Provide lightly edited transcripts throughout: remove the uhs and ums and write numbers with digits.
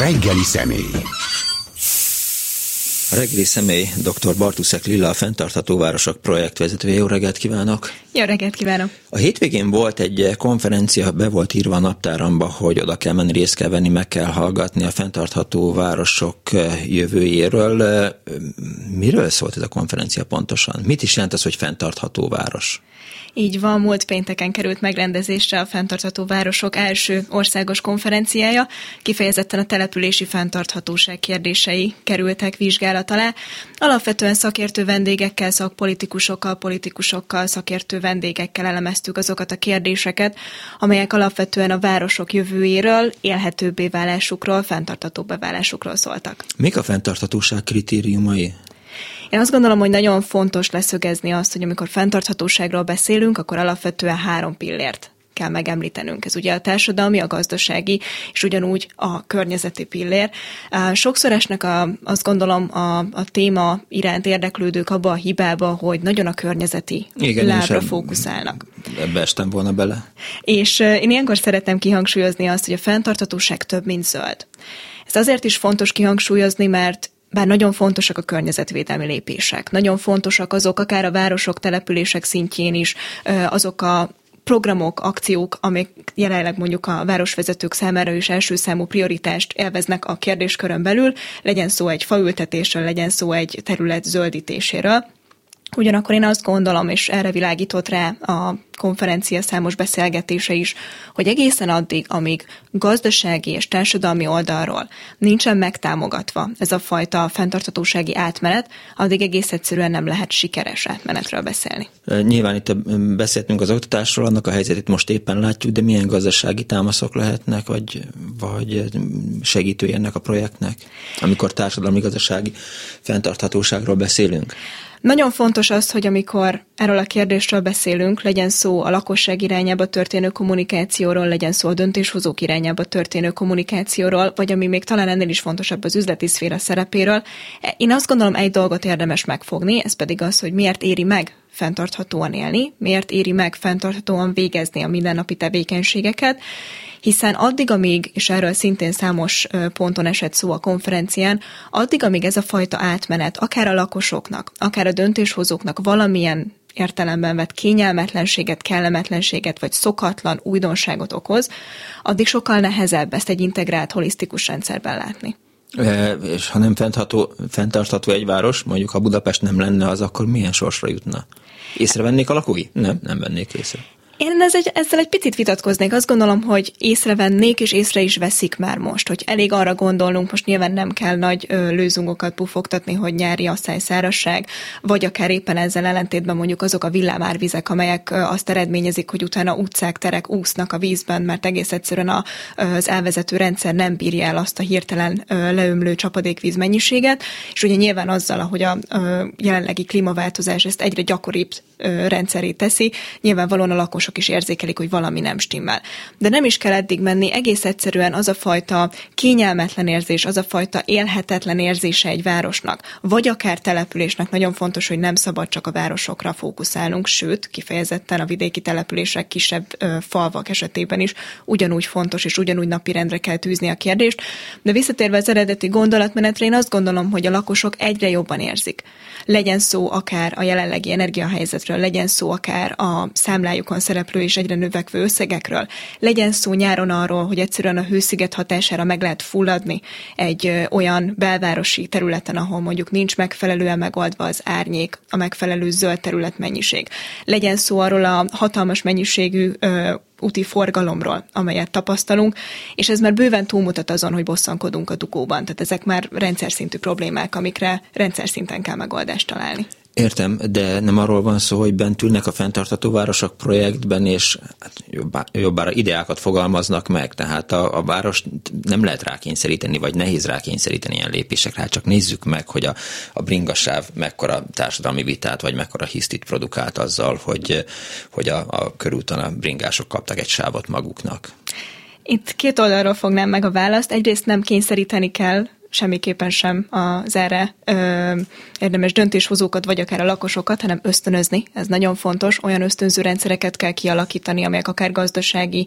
reggeli személy. A reggeli személy dr. Bartuszek Lilla, a Fenntartható Városok projektvezetője. Jó reggelt kívánok! Jó reggelt kívánok! A hétvégén volt egy konferencia, be volt írva a naptáramba, hogy oda kell menni, részt kell venni, meg kell hallgatni a fenntartható városok jövőjéről. Miről szólt ez a konferencia pontosan? Mit is jelent ez, hogy fenntartható város? Így van, múlt pénteken került megrendezésre a Fenntartható Városok első országos konferenciája. Kifejezetten a települési fenntarthatóság kérdései kerültek vizsgálat alá. Alapvetően szakértő vendégekkel, szakpolitikusokkal, politikusokkal, szakértő vendégekkel elemeztük azokat a kérdéseket, amelyek alapvetően a városok jövőjéről, élhetőbbé válásukról, fenntarthatóbbá válásukról szóltak. Mik a fenntarthatóság kritériumai? Én azt gondolom, hogy nagyon fontos leszögezni azt, hogy amikor fenntarthatóságról beszélünk, akkor alapvetően 3 pillért kell megemlítenünk. Ez ugye a társadalmi, a gazdasági, és ugyanúgy a környezeti pillér. Sokszor esnek azt gondolom a téma iránt érdeklődők abba a hibába, hogy nagyon a környezeti lábra fókuszálnak. Ebbe estem volna bele. És én ilyenkor szeretem kihangsúlyozni azt, hogy a fenntarthatóság több, mint zöld. Ez azért is fontos kihangsúlyozni, mert bár nagyon fontosak a környezetvédelmi lépések, nagyon fontosak azok, akár a városok, települések szintjén is, azok a programok, akciók, amik jelenleg mondjuk a városvezetők számára is első számú prioritást élveznek a kérdéskörön belül, legyen szó egy faültetésről, legyen szó egy terület zöldítéséről. Ugyanakkor én azt gondolom, és erre világított rá a konferencia számos beszélgetése is, hogy egészen addig, amíg gazdasági és társadalmi oldalról nincsen megtámogatva ez a fajta fenntarthatósági átmenet, addig egész egyszerűen nem lehet sikeres átmenetről beszélni. Nyilván itt beszéltünk az oktatásról, annak a helyzetét most éppen látjuk, de milyen gazdasági támaszok lehetnek, vagy segítői ennek a projektnek, amikor társadalmi-gazdasági fenntarthatóságról beszélünk? Nagyon fontos az, hogy amikor erről a kérdésről beszélünk, legyen szó a lakosság irányába történő kommunikációról, legyen szó a döntéshozók irányába történő kommunikációról, vagy ami még talán ennél is fontosabb, az üzleti szféra szerepéről. Én azt gondolom, egy dolgot érdemes megfogni, ez pedig az, hogy miért éri meg fenntarthatóan élni, miért éri meg fenntarthatóan végezni a mindennapi tevékenységeket, hiszen addig, amíg, és erről szintén számos ponton esett szó a konferencián, addig, amíg ez a fajta átmenet akár a lakosoknak, akár a döntéshozóknak valamilyen értelemben vett kényelmetlenséget, kellemetlenséget, vagy szokatlan újdonságot okoz, addig sokkal nehezebb ezt egy integrált, holisztikus rendszerben látni. És ha nem fenntartható egy város, mondjuk ha Budapest nem lenne az, akkor milyen sorsra jutna? Észrevennék a lakói? Nem vennék észre. Én ezzel egy picit vitatkoznék. Azt gondolom, hogy észrevennék, és észre is veszik már most, hogy elég arra gondolnunk, most nyilván nem kell nagy lőzungokat pufogtatni, hogy nyári asszályszárazság, vagy akár éppen ezzel ellentétben mondjuk azok a villámárvizek, amelyek azt eredményezik, hogy utána utcák, terek úsznak a vízben, mert egész egyszerűen az elvezető rendszer nem bírja el azt a hirtelen leömlő csapadékvíz mennyiséget, és ugye nyilván azzal, ahogy a jelenlegi klímaváltozás ezt egyre gyakoribb rendszerét teszi, nyilvánvalóan a lakosok is érzékelik, hogy valami nem stimmel. De nem is kell eddig menni, egész egyszerűen az a fajta kényelmetlen érzés, az a fajta élhetetlen érzése egy városnak, vagy akár településnek nagyon fontos, hogy nem szabad csak a városokra fókuszálnunk, sőt, kifejezetten a vidéki települések, kisebb falvak esetében is ugyanúgy fontos, és ugyanúgy napirendre kell tűzni a kérdést. De visszatérve az eredeti gondolatmenetre, én azt gondolom, hogy a lakosok egyre jobban érzik. Legyen szó akár a jelenlegi energiahelyzetről, legyen szó akár a számlájukon szereplő és egyre növekvő összegekről. Legyen szó nyáron arról, hogy egyszerűen a hősziget hatására meg lehet fulladni egy olyan belvárosi területen, ahol mondjuk nincs megfelelően megoldva az árnyék, a megfelelő zöld területmennyiség. Legyen szó arról a hatalmas mennyiségű úti forgalomról, amelyet tapasztalunk, és ez már bőven túlmutat azon, hogy bosszankodunk a dugóban. Tehát ezek már rendszer szintű problémák, amikre rendszer szinten kell megoldást találni. Értem, de nem arról van szó, hogy bent ülnek a Fenntartható Városok projektben, és jobbára ideákat fogalmaznak meg, tehát a város nem lehet rákényszeríteni, vagy nehéz rákényszeríteni ilyen lépésekre, hát csak nézzük meg, hogy a bringasáv mekkora társadalmi vitát, vagy mekkora hisztit produkált azzal, hogy a körúton a bringások kaptak egy sávot maguknak. Itt két oldalról fognám meg a választ. Egyrészt nem kényszeríteni kell semmiképpen sem az erre érdemes döntéshozókat, vagy akár a lakosokat, hanem ösztönözni. Ez nagyon fontos. Olyan ösztönző rendszereket kell kialakítani, amelyek akár gazdasági,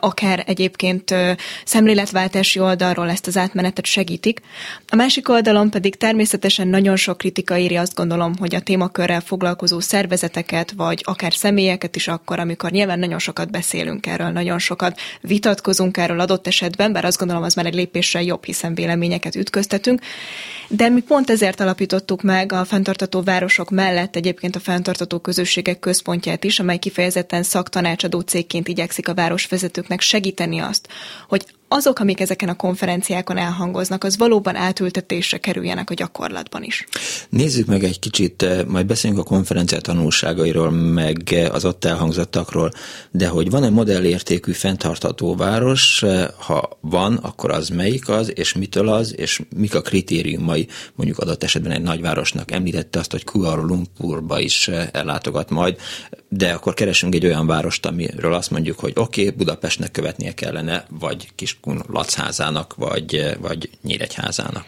akár egyébként szemléletváltási oldalról ezt az átmenetet segítik. A másik oldalon pedig természetesen nagyon sok kritika éri, azt gondolom, hogy a témakörrel foglalkozó szervezeteket, vagy akár személyeket is akkor, amikor nyilván nagyon sokat beszélünk erről, nagyon sokat vitatkozunk erről adott esetben, bár azt gondolom, az már egy lépéssel jobb, hiszen véleményeket ütköztetünk. De mi pont ezért alapítottuk meg a Fenntartható Városok mellett egyébként a Fenntartható Közösségek Központját is, amely kifejezetten szaktanácsadó cégként igyekszik a városvezetőknek segíteni azt, hogy azok, amik ezeken a konferenciákon elhangoznak, az valóban átültetésre kerüljenek a gyakorlatban is. Nézzük meg egy kicsit, majd beszéljünk a konferencia tanulságairól, meg az ott elhangzottakról, de hogy van-e modellértékű fenntartható város, ha van, akkor az melyik az, és mitől az, és mik a kritériumai, mondjuk adott esetben egy nagyvárosnak. Említette azt, hogy Kuala Lumpurba is ellátogat majd, de akkor keresünk egy olyan várost, amiről azt mondjuk, hogy oké, Budapestnek követnie kellene, vagy Kiskun Lacházának, vagy Nyíregyházának.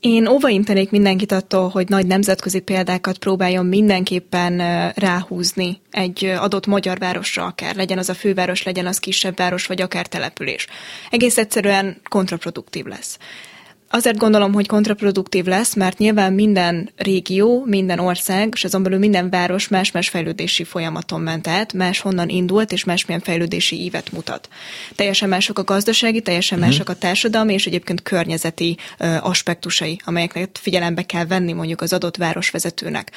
Én óvaintenék mindenkit attól, hogy nagy nemzetközi példákat próbáljon mindenképpen ráhúzni egy adott magyar városra, akár legyen az a főváros, legyen az kisebb város, vagy akár település. Egész egyszerűen kontraproduktív lesz. Azért gondolom, hogy kontraproduktív lesz, mert nyilván minden régió, minden ország, és azon belül minden város más-más fejlődési folyamaton ment át, máshonnan indult, és másmilyen fejlődési ívet mutat. Teljesen mások a gazdasági, teljesen mások a társadalmi, és egyébként környezeti aspektusai, amelyeket figyelembe kell venni mondjuk az adott városvezetőnek.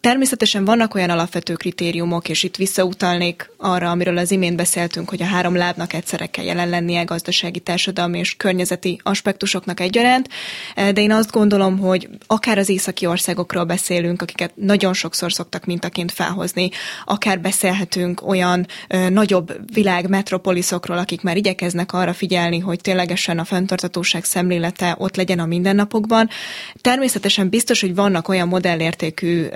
Természetesen vannak olyan alapvető kritériumok, és itt visszautalnék arra, amiről az imént beszéltünk, hogy a három lábnak egyszerre kell jelen lennie, gazdasági, társadalmi és környezeti aspektusoknak egyaránt, de én azt gondolom, hogy akár az északi országokról beszélünk, akiket nagyon sokszor szoktak mintaként felhozni, akár beszélhetünk olyan nagyobb világmetropoliszokról, akik már igyekeznek arra figyelni, hogy ténylegesen a fenntarthatóság szemlélete ott legyen a mindennapokban. Természetesen biztos, hogy vannak olyan modellértékű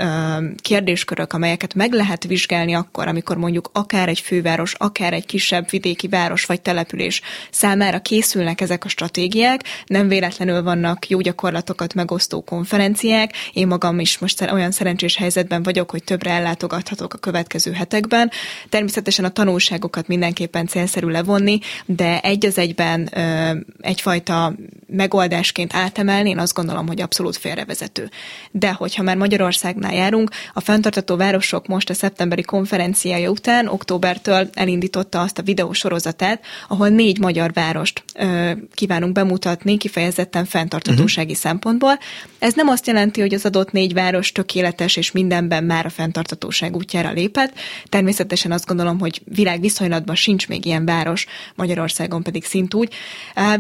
kérdéskörök, amelyeket meg lehet vizsgálni akkor, amikor mondjuk akár egy főváros, akár egy kisebb vidéki város vagy település számára készülnek ezek a stratégiák. Nem véletlenül vannak jó gyakorlatokat megosztó konferenciák. Én magam is most olyan szerencsés helyzetben vagyok, hogy többre ellátogathatok a következő hetekben. Természetesen a tanulságokat mindenképpen célszerű levonni, de egy az egyben egyfajta megoldásként átemelni, én azt gondolom, hogy abszolút félrevezető. De hogyha már Magyarországnál járunk, a Fenntartható Városok most a szeptemberi konferenciája után októbertől elindította azt a videósorozatát, ahol 4 magyar várost kívánunk bemutatni, kifejezetten fenntarthatósági szempontból. Ez nem azt jelenti, hogy az adott 4 város tökéletes és mindenben már a fenntarthatóság útjára lépett. Természetesen azt gondolom, hogy világviszonylatban sincs még ilyen város, Magyarországon pedig szintúgy.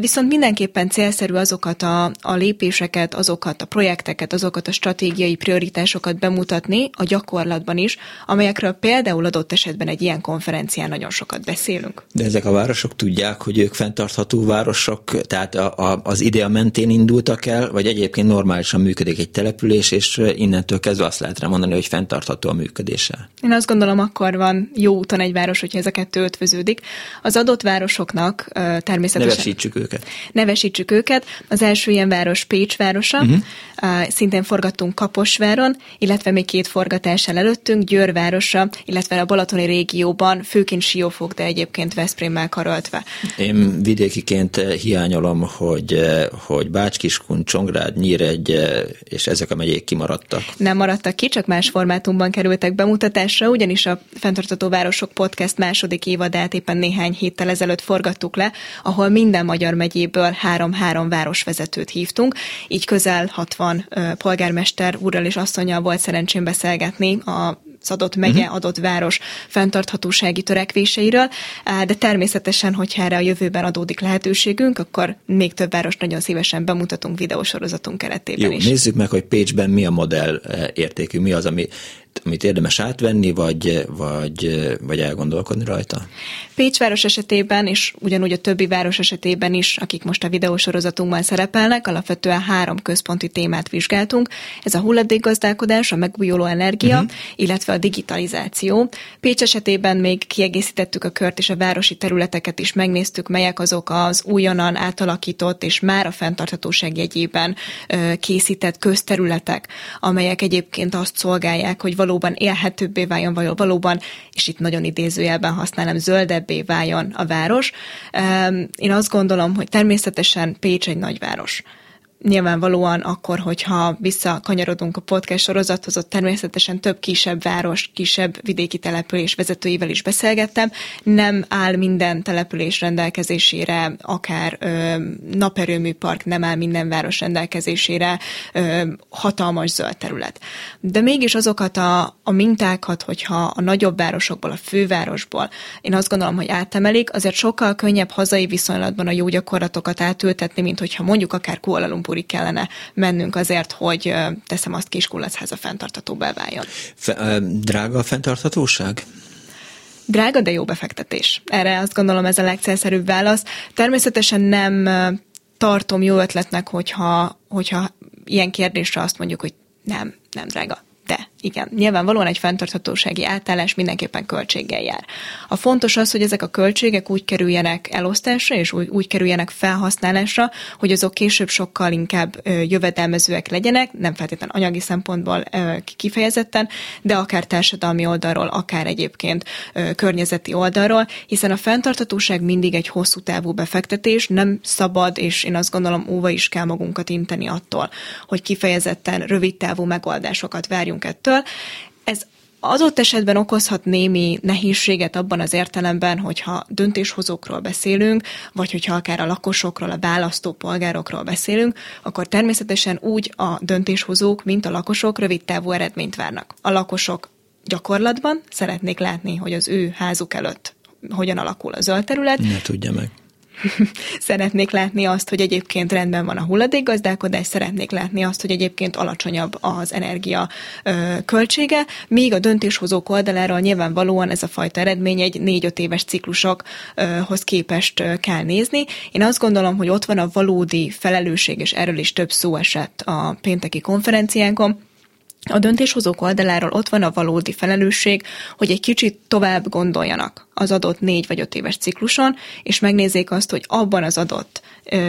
Viszont mindenképpen célszerű azokat a lépéseket, azokat a projekteket, azokat a stratégiai prioritásokat bemutatni a gyakorlatban is, amelyekről például adott esetben egy ilyen konferencián nagyon sokat beszélünk. De ezek a városok tudják, hogy ők fenntartható városok, tehát az idea mentén indultak el, vagy egyébként normálisan működik egy település, és innentől kezdve azt lehet rá mondani, hogy fenntartható a működése. Én azt gondolom, akkor van jó úton egy város, hogyha ez a kettő ötvöződik. Az adott városoknak természetesen... Nevesítsük őket. Az első ilyen város Pécs városa, szintén forgattunk Kaposváron, illetve még 2 forgatással előttünk, Győr városa, illetve a balatoni régióban, főként Siófok, de egyébként Veszprémmel karöltve. Én vidékiként hiányolom, hogy Bács-Kiskun, Csongrád, Nyíregy és ezek a megyék kimaradtak. Nem maradtak ki, csak más formátumban kerültek bemutatásra, ugyanis a Fenntartható Városok Podcast második évadát éppen néhány héttel ezelőtt forgattuk le, ahol minden magyar megyéből 3-3 városvezetőt hívtunk, így közel 60 polgármester úrral és asszonnyal volt szerencsém beszélgetni az adott megye, adott város fenntarthatósági törekvéseiről, de természetesen, hogyha erre a jövőben adódik lehetőségünk, akkor még több várost nagyon szívesen bemutatunk videósorozatunk keretében is. Nézzük meg, hogy Pécsben mi a modell értékű, mi az, ami amit érdemes átvenni, vagy elgondolkodni rajta? Pécs város esetében, és ugyanúgy a többi város esetében is, akik most a videósorozatunkban szerepelnek, alapvetően 3 központi témát vizsgáltunk. Ez a hulladékgazdálkodás, a megújuló energia, illetve a digitalizáció. Pécs esetében még kiegészítettük a kört, és a városi területeket is megnéztük, melyek azok az újonnan átalakított, és már a fenntarthatóság jegyében készített közterületek, amelyek egyébként azt szolgálják, hogy valóban élhetőbbé váljon, valóban, és itt nagyon idézőjelben használom, zöldebbé váljon a város. Én azt gondolom, hogy természetesen Pécs egy nagyváros. Nyilvánvalóan akkor, hogyha visszakanyarodunk a podcast sorozathoz, ott természetesen több kisebb város, kisebb vidéki település vezetőivel is beszélgettem. Nem áll minden település rendelkezésére, akár naperőműpark, nem áll minden város rendelkezésére hatalmas zöld terület. De mégis azokat a mintákat, hogyha a nagyobb városokból, a fővárosból, én azt gondolom, hogy átemelik, azért sokkal könnyebb hazai viszonylatban a jó gyakorlatokat átültetni, mint hogyha mondjuk akár Kuala Lumpur kellene mennünk azért, hogy teszem azt, Kiskunlachháza fenntarthatóbbá váljon. Drága a fenntarthatóság? Drága, de jó befektetés. Erre azt gondolom, ez a legcélszerűbb válasz. Természetesen nem tartom jó ötletnek, hogyha ilyen kérdésre azt mondjuk, hogy nem drága. De igen, nyilvánvalóan egy fenntarthatósági átállás mindenképpen költséggel jár. A fontos az, hogy ezek a költségek úgy kerüljenek elosztásra, és úgy kerüljenek felhasználásra, hogy azok később sokkal inkább jövedelmezőek legyenek, nem feltétlenül anyagi szempontból kifejezetten, de akár társadalmi oldalról, akár egyébként környezeti oldalról, hiszen a fenntarthatóság mindig egy hosszú távú befektetés, nem szabad, és én azt gondolom, óva is kell magunkat inteni attól, hogy kifejezetten rövid távú megoldásokat várjunk ettől. Ez adott esetben okozhat némi nehézséget abban az értelemben, hogyha döntéshozókról beszélünk, vagy hogyha akár a lakosokról, a választópolgárokról beszélünk, akkor természetesen úgy a döntéshozók, mint a lakosok rövid távú eredményt várnak. A lakosok gyakorlatban szeretnék látni, hogy az ő házuk előtt hogyan alakul a zöld terület. Ne tudja meg. Szeretnék látni azt, hogy egyébként rendben van a hulladékgazdálkodás, szeretnék látni azt, hogy egyébként alacsonyabb az energia költsége, míg a döntéshozók oldaláról nyilvánvalóan ez a fajta eredmény egy 4-5 éves ciklusokhoz képest kell nézni. Én azt gondolom, hogy ott van a valódi felelősség, és erről is több szó esett a pénteki konferenciánkon. A döntéshozók oldaláról ott van a valódi felelősség, hogy egy kicsit tovább gondoljanak az adott 4 vagy 5 éves cikluson, és megnézzék azt, hogy abban az adott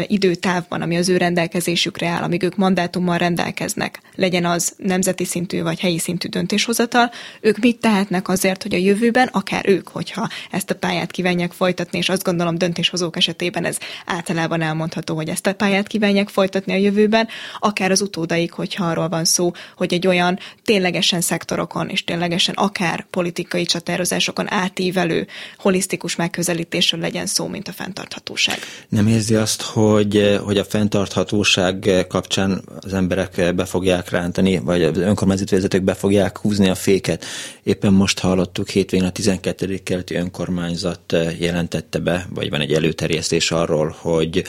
időtávban, ami az ő rendelkezésükre áll, amíg ők mandátummal rendelkeznek, legyen az nemzeti szintű vagy helyi szintű döntéshozatal, ők mit tehetnek azért, hogy a jövőben, akár ők, hogyha ezt a pályát kívánják folytatni, és azt gondolom döntéshozók esetében ez általában elmondható, hogy ezt a pályát kívánják folytatni a jövőben, akár az utódaik, hogyha arról van szó, hogy egy olyan ténylegesen szektorokon és ténylegesen akár politikai csatározásokon átívelő holisztikus megközelítésről legyen szó, mint a fenntarthatóság. Nem érzi azt, hogy a fenntarthatóság kapcsán az emberek be fogják rántani, vagy az önkormányzati vezetők be fogják húzni a féket? Éppen most hallottuk, hétvégén a 12. kerületi önkormányzat jelentette be, vagy van egy előterjesztés arról, hogy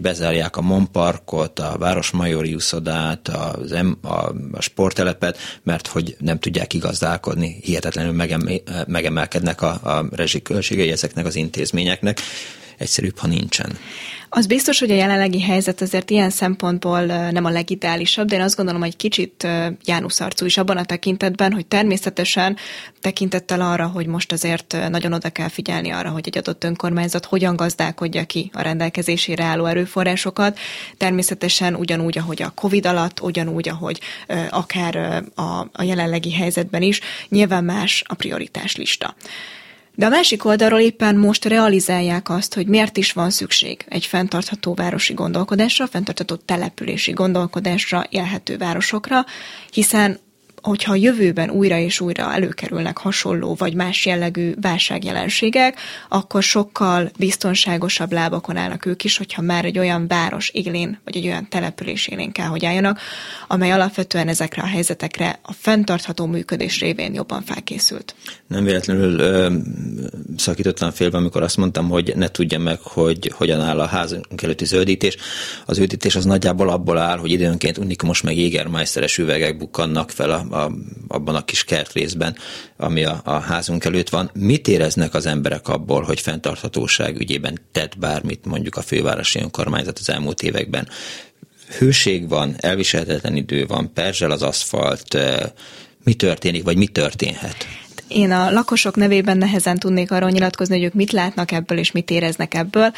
bezárják a Monparkot, a Városmajori úszodát, a sporttelepet, mert hogy nem tudják igazdálkodni, hihetetlenül megemelkednek a rezsiköltségei ezeknek az intézményeknek. Egyszerűbb, ha nincsen. Az biztos, hogy a jelenlegi helyzet azért ilyen szempontból nem a legideálisabb, de én azt gondolom, hogy kicsit jánuszarcú is abban a tekintetben, hogy természetesen tekintettel arra, hogy most azért nagyon oda kell figyelni arra, hogy egy adott önkormányzat hogyan gazdálkodja ki a rendelkezésére álló erőforrásokat. Természetesen ugyanúgy, ahogy a Covid alatt, ugyanúgy, ahogy akár a jelenlegi helyzetben is, nyilván más a prioritás lista. De a másik oldalról éppen most realizálják azt, hogy miért is van szükség egy fenntartható városi gondolkodásra, fenntartható települési gondolkodásra, élhető városokra, hiszen hogyha a jövőben újra és újra előkerülnek hasonló vagy más jellegű válságjelenségek, akkor sokkal biztonságosabb lábakon állnak ők is, hogyha már egy olyan város élén, vagy egy olyan település élén kell, hogy álljanak, amely alapvetően ezekre a helyzetekre a fenntartható működés révén jobban felkészült. Nem véletlenül szakítottam félbe, amikor azt mondtam, hogy ne tudja meg, hogy hogyan áll a házunk előtti zöldítés. Az zöldítés az nagyjából abból áll, hogy időnként unikumos meg jégermeisteres üvegek bukkannak fel a abban a kis kertrészben, ami a házunk előtt van. Mit éreznek az emberek abból, hogy fenntarthatóság ügyében tett bármit mondjuk a fővárosi önkormányzat az elmúlt években? Hőség van, elviselhetetlen idő van, perzsel az aszfalt, mi történik, vagy mi történhet? Én a lakosok nevében nehezen tudnék arról nyilatkozni, hogy ők mit látnak ebből, és mit éreznek ebből.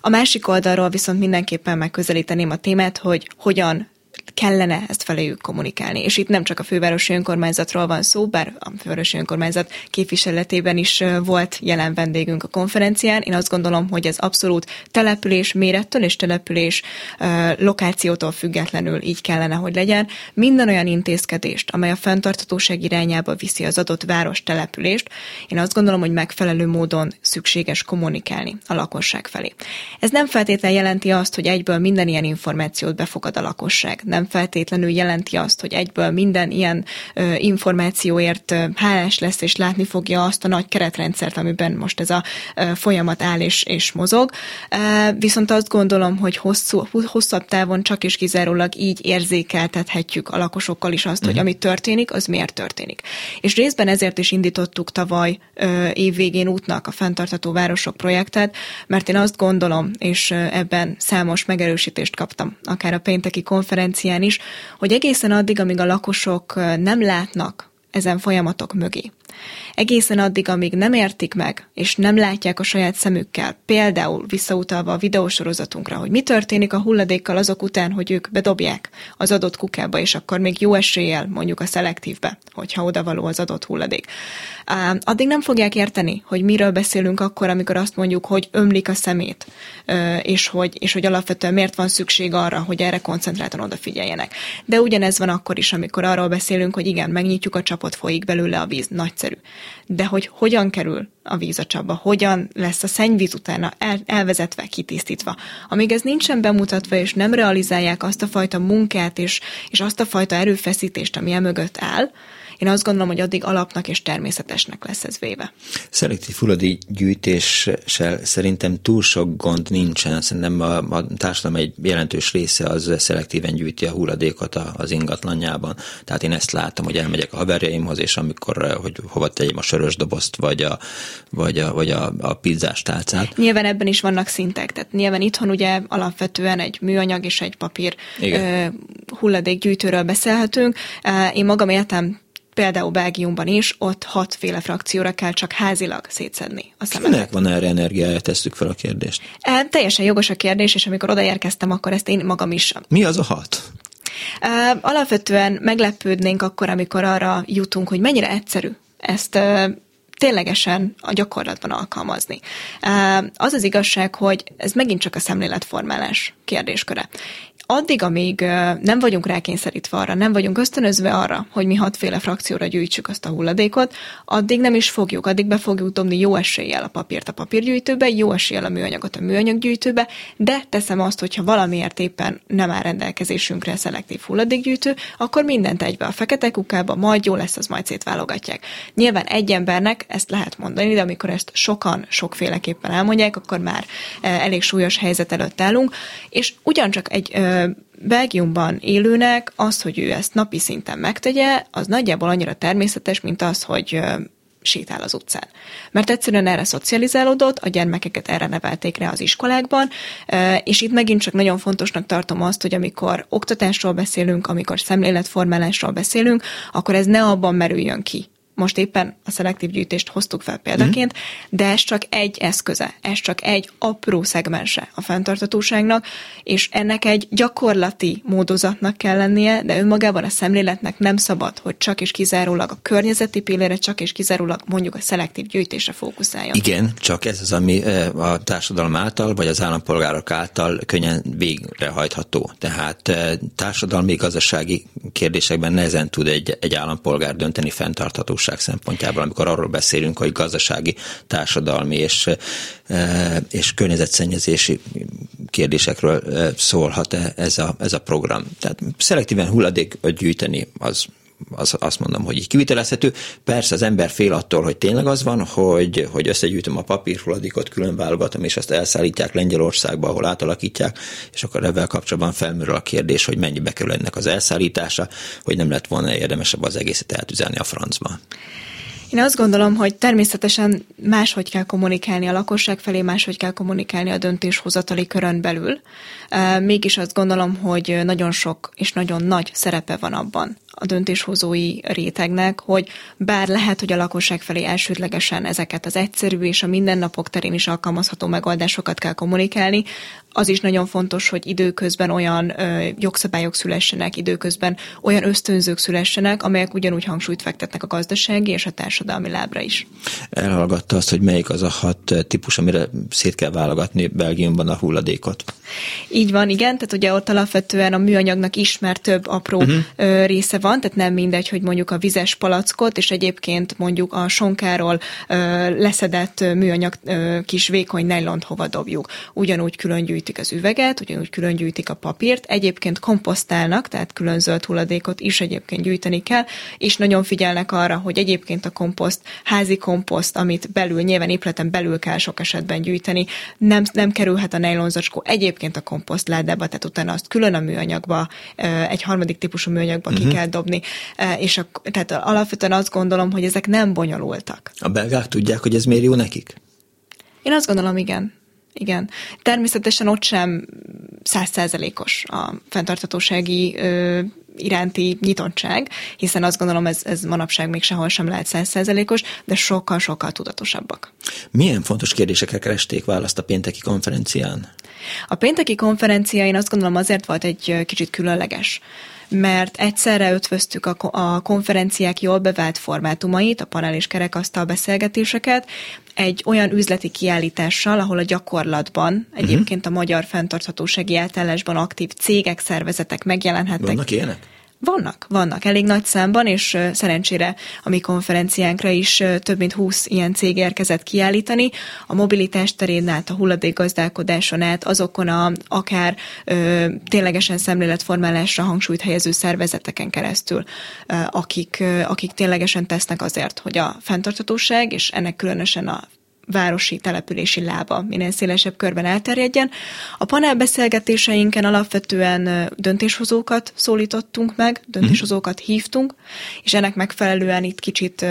A másik oldalról viszont mindenképpen megközelíteném a témát, hogy hogyan kellene ezt feléjük kommunikálni. És itt nem csak a fővárosi önkormányzatról van szó, bár a fővárosi önkormányzat képviseletében is volt jelen vendégünk a konferencián. Én azt gondolom, hogy ez abszolút település mérettől és település lokációtól függetlenül így kellene, hogy legyen. Minden olyan intézkedést, amely a fenntarthatóság irányába viszi az adott város települést, én azt gondolom, hogy megfelelő módon szükséges kommunikálni a lakosság felé. Ez nem feltétlenül jelenti azt, hogy egyből minden ilyen információt befogad a lakosság. Nem feltétlenül jelenti azt, hogy egyből minden ilyen információért hálás lesz, és látni fogja azt a nagy keretrendszert, amiben most ez a folyamat áll és mozog. Viszont azt gondolom, hogy hosszabb távon csak és kizárólag így érzékeltethetjük a lakosokkal is azt, hogy ami történik, az miért történik. És részben ezért is indítottuk tavaly évvégén útnak a Fenntartható Városok projektet, mert én azt gondolom, és ebben számos megerősítést kaptam, akár a pénteki konferencián is, hogy egészen addig, amíg a lakosok nem látnak ezen folyamatok mögé, egészen addig, amíg nem értik meg, és nem látják a saját szemükkel, például visszautalva a videósorozatunkra, hogy mi történik a hulladékkal azok után, hogy ők bedobják az adott kukába, és akkor még jó eséllyel mondjuk a szelektívbe, hogyha odavaló az adott hulladék. Addig nem fogják érteni, hogy miről beszélünk akkor, amikor azt mondjuk, hogy ömlik a szemét, és hogy alapvetően miért van szükség arra, hogy erre koncentráltan odafigyeljenek. De ugyanez van akkor is, amikor arról beszélünk, hogy igen, megnyitjuk a csapot, folyik belőle a víz, nagyszerű. De hogy hogyan kerül a víz a csapba, hogyan lesz a szennyvíz utána elvezetve, kitisztítva. Amíg ez nincsen bemutatva, és nem realizálják azt a fajta munkát, és azt a fajta erőfeszítést, ami emögött áll, én azt gondolom, hogy addig alapnak és természetesnek lesz ez véve. Szelektív hulladékgyűjtéssel szerintem túl sok gond nincsen. Szerintem a társadalom egy jelentős része az szelektíven gyűjti a hulladékot az ingatlanjában. Tehát én ezt látom, hogy elmegyek a haverjaimhoz, és amikor, hogy hova tegyem a sörös dobozt, vagy a pizzás tálcát. Nyilván ebben is vannak szintek. Tehát nyilván itthon ugye alapvetően egy műanyag és egy papír hulladékgyűjtőről beszélhetünk. Én magam éltem például Belgiumban is, ott 6 féle frakcióra kell csak házilag szétszedni a szemetet. Minek van erre energiája? Tesszük fel a kérdést. Teljesen jogos a kérdés, és amikor odaérkeztem, akkor ezt én magam is. Mi az a 6? Alapvetően meglepődnénk akkor, amikor arra jutunk, hogy mennyire egyszerű ezt ténylegesen a gyakorlatban alkalmazni. Az az igazság, hogy ez megint csak a szemléletformálás kérdésköre. Addig, amíg nem vagyunk rákényszerítve arra, nem vagyunk ösztönözve arra, hogy mi 6 féle frakcióra gyűjtsük azt a hulladékot, addig nem is fogjuk, addig be fogjuk dobni jó eséllyel a papírt a papírgyűjtőbe, jó eséllyel a műanyagot a műanyaggyűjtőbe, de teszem azt, hogyha valamiért éppen nem áll rendelkezésünkre szelektív hulladékgyűjtő, akkor mindent egybe a fekete kukába, majd jó lesz, az majd szétválogatják. Nyilván egy embernek ezt lehet mondani, de amikor ezt sokan sokféleképpen elmondják, akkor már elég súlyos helyzet előtt állunk, és ugyancsak egy Belgiumban élőnek az, hogy ő ezt napi szinten megtegye, az nagyjából annyira természetes, mint az, hogy sétál az utcán. Mert egyszerűen erre szocializálódott, a gyermekeket erre nevelték rá az iskolákban, és itt megint csak nagyon fontosnak tartom azt, hogy amikor oktatásról beszélünk, amikor szemléletformálásról beszélünk, akkor ez ne abban merüljön ki. Most éppen a szelektív gyűjtést hoztuk fel példaként, de ez csak egy eszköze, ez csak egy apró szegmense a fenntarthatóságnak, és ennek egy gyakorlati módozatnak kell lennie, de önmagában a szemléletnek nem szabad, hogy csak és kizárólag a környezeti pillére, csak és kizárólag mondjuk a szelektív gyűjtésre fókuszáljon. Igen, csak ez az, ami a társadalom által, vagy az állampolgárok által könnyen végrehajtható. Tehát társadalmi, gazdasági kérdésekben nehezen tud egy állampolgár dönteni fenntarthatóságról szempontjából, amikor arról beszélünk, hogy gazdasági, társadalmi és környezetszennyezési kérdésekről szólhat ez a program. Tehát szelektíven hulladék gyűjteni az azt mondom, hogy így kivitelezhető. Persze az ember fél attól, hogy tényleg az van, hogy összegyűjtöm a papírhulladékot, külön válogatom, és azt elszállítják Lengyelországba, ahol átalakítják, és akkor ezzel kapcsolatban felmerül a kérdés, hogy mennyibe kerül ennek az elszállítása, hogy nem lett volna érdemesebb az egészet eltüzelni a francba. Én azt gondolom, hogy természetesen máshogy kell kommunikálni a lakosság felé, máshogy kell kommunikálni a döntéshozatali körön belül. Mégis azt gondolom, hogy nagyon sok és nagyon nagy szerepe van abban a döntéshozói rétegnek, hogy bár lehet, hogy a lakosság felé elsődlegesen ezeket az egyszerű és a mindennapok terén is alkalmazható megoldásokat kell kommunikálni, az is nagyon fontos, hogy időközben olyan jogszabályok szülessenek, időközben olyan ösztönzők szülessenek, amelyek ugyanúgy hangsúlyt fektetnek a gazdasági és a társadalmi lábra is. Elhallgatta azt, hogy melyik az a 6 típus, amire szét kell válogatni Belgiumban a hulladékot. Így van, igen, tehát ugye ott alapvetően a műanyagnak is már több apró része van, tehát nem mindegy, hogy mondjuk a vizes palackot, és egyébként mondjuk a sonkáról leszedett műanyag kis vékony nejlont hova dobjuk. Ugyanúgy külön gyűjtik az üveget, ugyanúgy külön gyűjtik a papírt, egyébként komposztálnak, tehát külön zöld hulladékot is egyébként gyűjteni kell, és nagyon figyelnek arra, hogy egyébként a komposzt, házi komposzt, amit belül, nyilván épületen belül kell sok esetben gyűjteni, nem kerülhet a nejlonzacskó egyébként a komposztládába, tehát utána azt külön a műanyagba, egy harmadik típusú műanyagba ki kell dobni. És tehát alapvetően azt gondolom, hogy ezek nem bonyolultak. A belgák tudják, hogy ez miért jó nekik? Én azt gondolom, igen. Természetesen ott sem 100%-os a fenntarthatósági iránti nyitottság, hiszen azt gondolom, ez manapság még sehol sem lehet 100%-os, de sokkal-sokkal tudatosabbak. Milyen fontos kérdésekre keresték választ a pénteki konferencián? A pénteki konferencia, én azt gondolom, azért volt egy kicsit különleges, mert egyszerre ötvöztük a konferenciák jól bevált formátumait, a panel és kerekasztal beszélgetéseket, egy olyan üzleti kiállítással, ahol a gyakorlatban egyébként a magyar fenntarthatósági átállásban aktív cégek, szervezetek megjelenhettek. Vannak ilyenek? Vannak elég nagy számban, és szerencsére a mi konferenciánkra is több mint 20 ilyen cég érkezett kiállítani. A mobilitás terén át, a hulladékgazdálkodáson át, azokon akár ténylegesen szemléletformálásra hangsúlyt helyező szervezeteken keresztül, akik ténylegesen tesznek azért, hogy a fenntarthatóság, és ennek különösen a városi települési lába minél szélesebb körben elterjedjen. A panelbeszélgetéseinken alapvetően döntéshozókat szólítottunk meg, döntéshozókat hívtunk, és ennek megfelelően itt kicsit,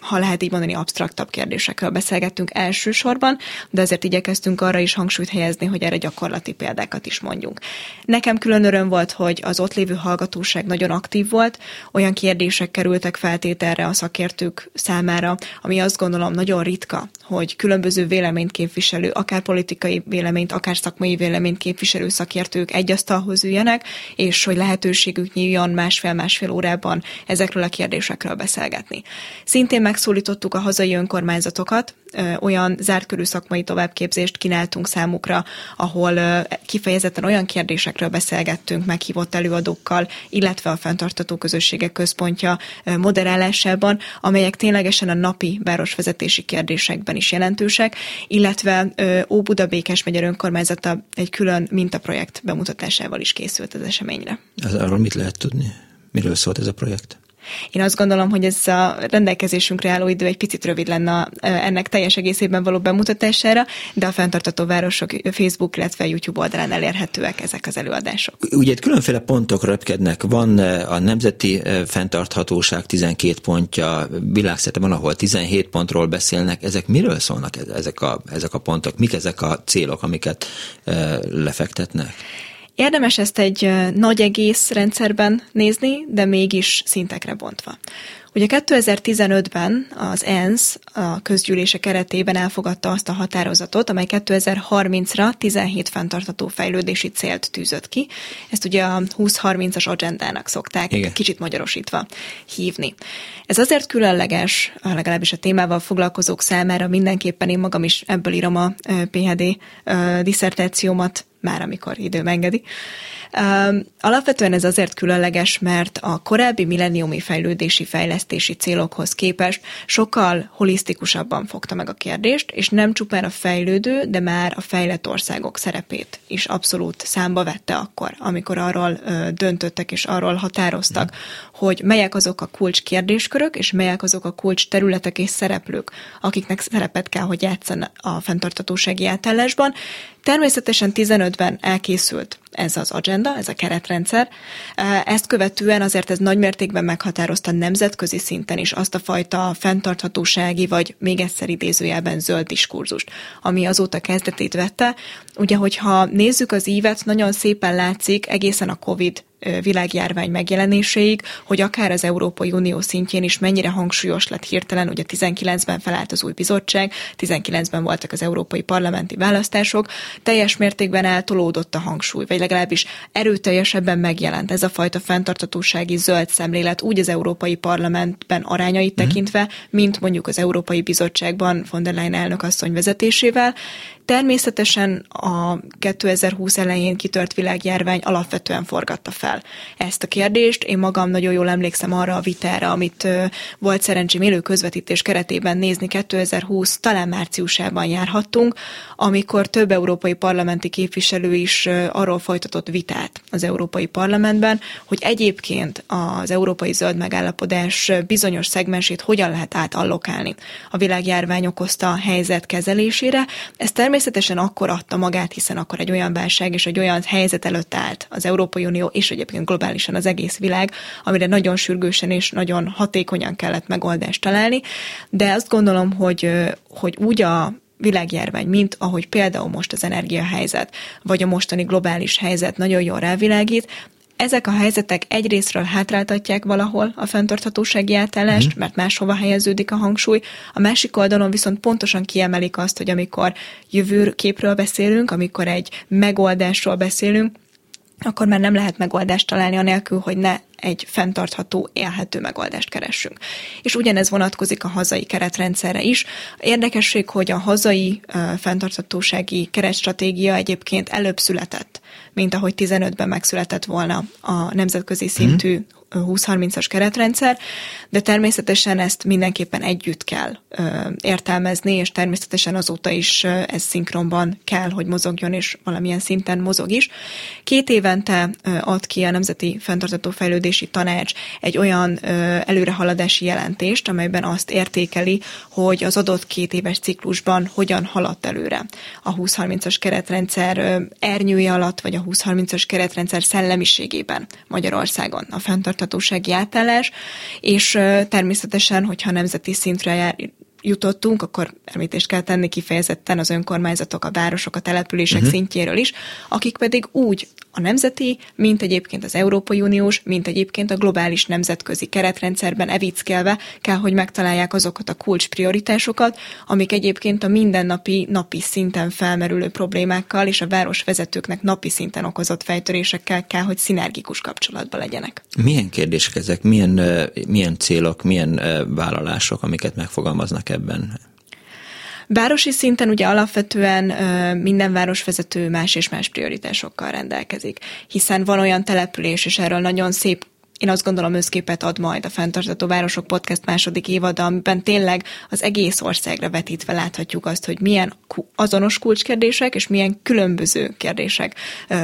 ha lehet így mondani, absztraktabb kérdésekről beszélgettünk elsősorban, de azért igyekeztünk arra is hangsúlyt helyezni, hogy erre gyakorlati példákat is mondjunk. Nekem külön öröm volt, hogy az ott lévő hallgatóság nagyon aktív volt, olyan kérdések kerültek feltételre a szakértők számára, ami azt gondolom nagyon ritka, hogy különböző véleményt képviselő, akár politikai véleményt, akár szakmai véleményt képviselő szakértők egy asztalhoz üljenek, és hogy lehetőségük nyíljon másfél-másfél órában ezekről a kérdésekről beszélgetni. Szintén megszólítottuk a hazai önkormányzatokat, olyan zárt körű szakmai továbbképzést kínáltunk számukra, ahol kifejezetten olyan kérdésekről beszélgettünk meghívott előadókkal, illetve a Fenntartható Közösségek Központja moderálásában, amelyek ténylegesen a napi városvezetési kérdésekben is jelentősek, illetve Óbuda-Békásmegyer önkormányzata egy külön mintaprojekt bemutatásával is készült az eseményre. Arról mit lehet tudni? Miről szólt ez a projekt? Én azt gondolom, hogy ez a rendelkezésünkre álló idő egy picit rövid lenne ennek teljes egészében való bemutatására, de a Fenntartható Városok Facebook, illetve YouTube oldalán elérhetőek ezek az előadások. Ugye különféle pontok röpkednek. Van a Nemzeti Fenntarthatóság 12 pontja, világszerte van, ahol 17 pontról beszélnek. Ezek miről szólnak ezek a pontok? Mik ezek a célok, amiket lefektetnek? Érdemes ezt egy nagy egész rendszerben nézni, de mégis szintekre bontva. Ugye 2015-ben az ENSZ a közgyűlése keretében elfogadta azt a határozatot, amely 2030-ra 17 fenntartható fejlődési célt tűzött ki. Ezt ugye a 2030-as agendának szokták kicsit magyarosítva hívni. Ez azért különleges, legalábbis a témával foglalkozók számára mindenképpen, én magam is ebből írom a PhD diszertációmat már amikor idő engedi. Alapvetően ez azért különleges, mert a korábbi milleniumi fejlesztési célokhoz képest sokkal holisztikusabban fogta meg a kérdést, és nem csupán a fejlődő, de már a fejlett országok szerepét is abszolút számba vette akkor, amikor arról döntöttek és arról határoztak, hogy melyek azok a kulcs kérdéskörök, és melyek azok a kulcs területek és szereplők, akiknek szerepet kell, hogy játszanak a fenntarthatósági átállásban. Természetesen 15-ben elkészült ez az agenda, ez a keretrendszer. Ezt követően azért ez nagymértékben meghatározta nemzetközi szinten is azt a fajta fenntarthatósági, vagy még egyszer idézőjelben zöld diskurzust, ami azóta kezdetét vette. Ugye, hogyha nézzük az ívet, nagyon szépen látszik egészen a COVID világjárvány megjelenéséig, hogy akár az Európai Unió szintjén is mennyire hangsúlyos lett hirtelen, ugye 19-ben felállt az új bizottság, 19-ben voltak az európai parlamenti választások, teljes mértékben eltolódott a hangsúly, vagy legalábbis erőteljesebben megjelent ez a fajta fenntarthatósági zöld szemlélet, úgy az Európai Parlamentben arányait tekintve, mint mondjuk az Európai Bizottságban von der Leyen elnökasszony vezetésével. Természetesen a 2020 elején kitört világjárvány alapvetően forgatta fel ezt a kérdést. Én magam nagyon jól emlékszem arra a vitára, amit volt szerencsém élő közvetítés keretében nézni, 2020 talán márciusában járhattunk, amikor több európai parlamenti képviselő is arról folytatott vitát az Európai Parlamentben, hogy egyébként az európai zöld megállapodás bizonyos szegmensét hogyan lehet átallokálni a világjárvány okozta helyzet kezelésére. Ez természetesen akkor adta magát, hiszen akkor egy olyan válság és egy olyan helyzet előtt állt az Európai Unió, és egyébként globálisan az egész világ, amire nagyon sürgősen és nagyon hatékonyan kellett megoldást találni, de azt gondolom, hogy úgy a világjárvány, mint ahogy például most az energiahelyzet, vagy a mostani globális helyzet nagyon jól rávilágít, ezek a helyzetek egyrésztről hátráltatják valahol a fenntarthatósági átállást, mert máshova helyeződik a hangsúly. A másik oldalon viszont pontosan kiemelik azt, hogy amikor jövőképről beszélünk, amikor egy megoldásról beszélünk, akkor már nem lehet megoldást találni anélkül, hogy ne egy fenntartható, élhető megoldást keressünk. És ugyanez vonatkozik a hazai keretrendszerre is. Érdekesség, hogy a hazai fenntarthatósági keretstratégia egyébként előbb született, mint ahogy 15-ben megszületett volna a nemzetközi szintű 2030-as keretrendszer, de természetesen ezt mindenképpen együtt kell értelmezni, és természetesen azóta is ez szinkronban kell, hogy mozogjon, és valamilyen szinten mozog is. 2 évente ad ki a Nemzeti Fenntartható Fejlődési Tanács egy olyan előrehaladási jelentést, amelyben azt értékeli, hogy az adott 2 éves ciklusban hogyan haladt előre a 2030-as keretrendszer ernyője alatt, vagy a 2030-as keretrendszer szellemiségében Magyarországon a fenntarthatósági átállás, és természetesen, hogyha nemzeti szintre jutottunk, akkor említést kell tenni kifejezetten az önkormányzatok, a városok, a települések szintjéről is, akik pedig úgy a nemzeti, mint egyébként az Európai Uniós, mint egyébként a globális nemzetközi keretrendszerben evickelve kell, hogy megtalálják azokat a kulcsprioritásokat, amik egyébként a mindennapi, napi szinten felmerülő problémákkal és a városvezetőknek napi szinten okozott fejtörésekkel kell, hogy szinergikus kapcsolatban legyenek. Milyen kérdések ezek? Milyen célok, milyen vállalások, amiket megfogalmaznak ebben? Városi szinten ugye alapvetően minden városvezető más és más prioritásokkal rendelkezik, hiszen van olyan település, és erről nagyon szép, én azt gondolom, összképet ad majd a Fenntartható Városok Podcast második évada, amiben tényleg az egész országra vetítve láthatjuk azt, hogy milyen azonos kulcskérdések és milyen különböző kérdések